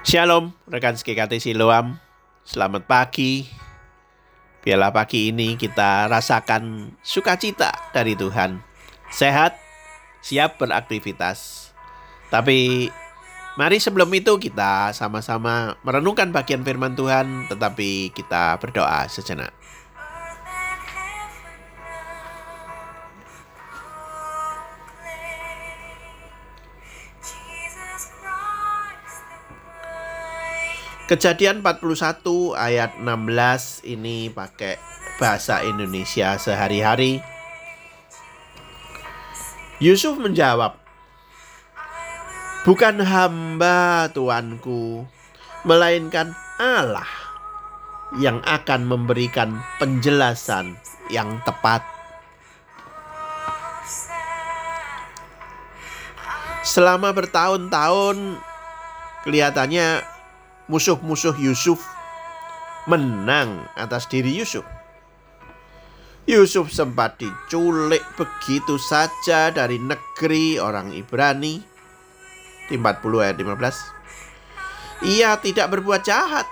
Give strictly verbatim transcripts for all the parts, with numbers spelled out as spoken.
Shalom, rekan S K K T Siloam. Selamat pagi. Biarlah pagi ini kita rasakan sukacita dari Tuhan. Sehat, siap beraktivitas. Tapi mari sebelum itu kita sama-sama merenungkan bagian firman Tuhan, tetapi kita berdoa sejenak. Kejadian empat puluh satu ayat enam belas ini pakai bahasa Indonesia sehari-hari. Yusuf menjawab, "Bukan hamba tuanku, melainkan Allah yang akan memberikan penjelasan yang tepat." Selama bertahun-tahun kelihatannya musuh-musuh Yusuf menang atas diri Yusuf. Yusuf sempat diculik begitu saja dari negeri orang Ibrani. Di empat puluh ayat lima belas. Ia tidak berbuat jahat,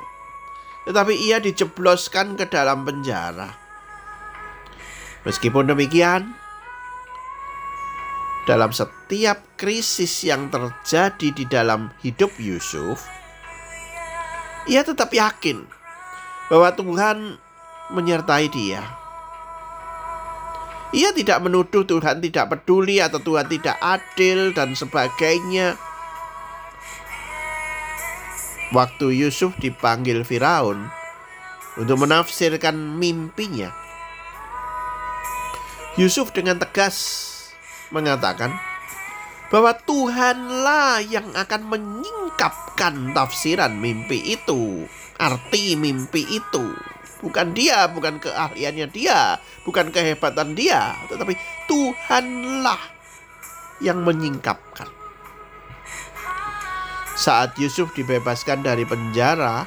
tetapi ia dijebloskan ke dalam penjara. Meskipun demikian, dalam setiap krisis yang terjadi di dalam hidup Yusuf, ia tetap yakin bahwa Tuhan menyertai dia. Ia tidak menuduh Tuhan tidak peduli atau Tuhan tidak adil dan sebagainya. Waktu Yusuf dipanggil Firaun untuk menafsirkan mimpinya, Yusuf dengan tegas mengatakan bahwa Tuhanlah yang akan menyingkapkan tafsiran mimpi itu, arti mimpi itu. Bukan dia, bukan keahliannya dia, bukan kehebatan dia, tetapi Tuhanlah yang menyingkapkan. Saat Yusuf dibebaskan dari penjara,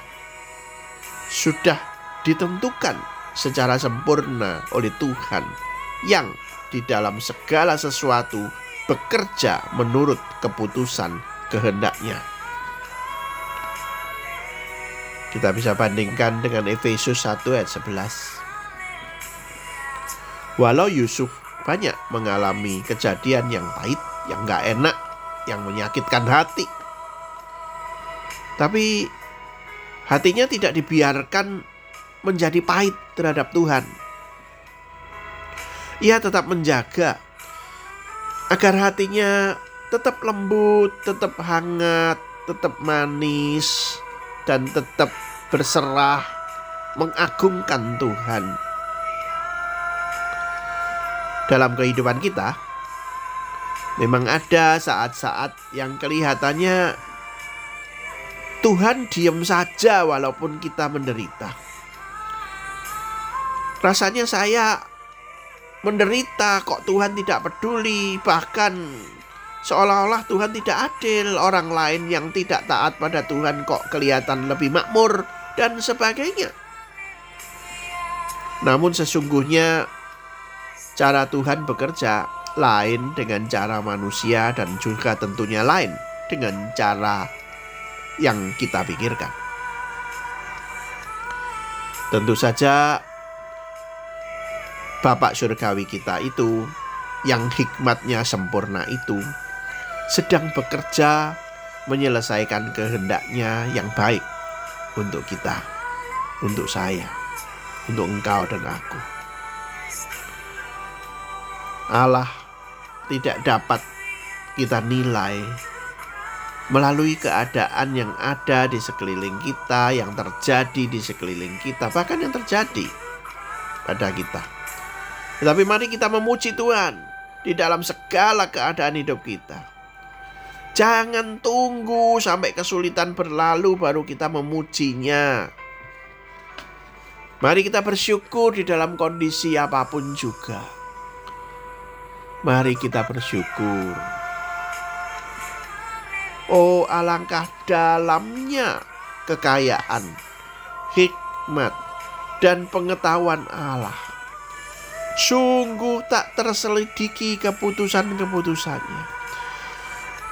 sudah ditentukan secara sempurna oleh Tuhan yang di dalam segala sesuatu bekerja menurut keputusan kehendaknya. Kita bisa bandingkan dengan Efesus satu ayat sebelas. Walau Yusuf banyak mengalami kejadian yang pahit, yang gak enak, yang menyakitkan hati, tapi hatinya tidak dibiarkan menjadi pahit terhadap Tuhan. Ia tetap menjaga agar hatinya tetap lembut, tetap hangat, tetap manis, dan tetap berserah mengagungkan Tuhan. Dalam kehidupan kita, memang ada saat-saat yang kelihatannya Tuhan diam saja walaupun kita menderita. Rasanya saya menderita, kok Tuhan tidak peduli, bahkan seolah-olah Tuhan tidak adil, orang lain yang tidak taat pada Tuhan kok kelihatan lebih makmur, dan sebagainya. Namun sesungguhnya cara Tuhan bekerja lain dengan cara manusia, dan juga tentunya lain dengan cara yang kita pikirkan. Tentu saja Bapak surgawi kita itu, yang hikmatnya sempurna itu, sedang bekerja menyelesaikan kehendaknya yang baik untuk kita, untuk saya, untuk engkau dan aku. Allah tidak dapat kita nilai melalui keadaan yang ada di sekeliling kita, yang terjadi di sekeliling kita, bahkan yang terjadi pada kita. Tetapi mari kita memuji Tuhan di dalam segala keadaan hidup kita. Jangan tunggu sampai kesulitan berlalu baru kita memujinya. Mari kita bersyukur di dalam kondisi apapun juga. Mari kita bersyukur. Oh, alangkah dalamnya kekayaan, hikmat, dan pengetahuan Allah. Sungguh tak terselidiki keputusan-keputusannya,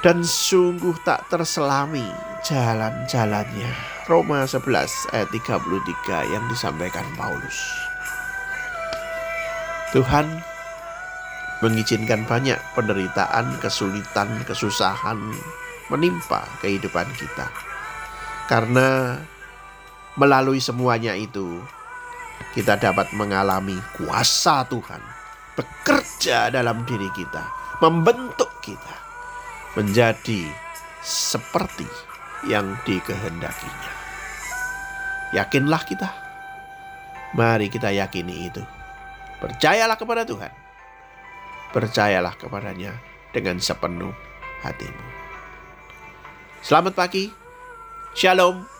dan sungguh tak terselami jalan-jalannya. Roma sebelas ayat tiga puluh tiga yang disampaikan Paulus. Tuhan mengizinkan banyak penderitaan, kesulitan, kesusahan menimpa kehidupan kita. Karena melalui semuanya itu, kita dapat mengalami kuasa Tuhan bekerja dalam diri kita, membentuk kita menjadi seperti yang dikehendakinya. Yakinlah kita. Mari kita yakini itu. Percayalah kepada Tuhan. Percayalah kepadanya dengan sepenuh hatimu. Selamat pagi. Shalom.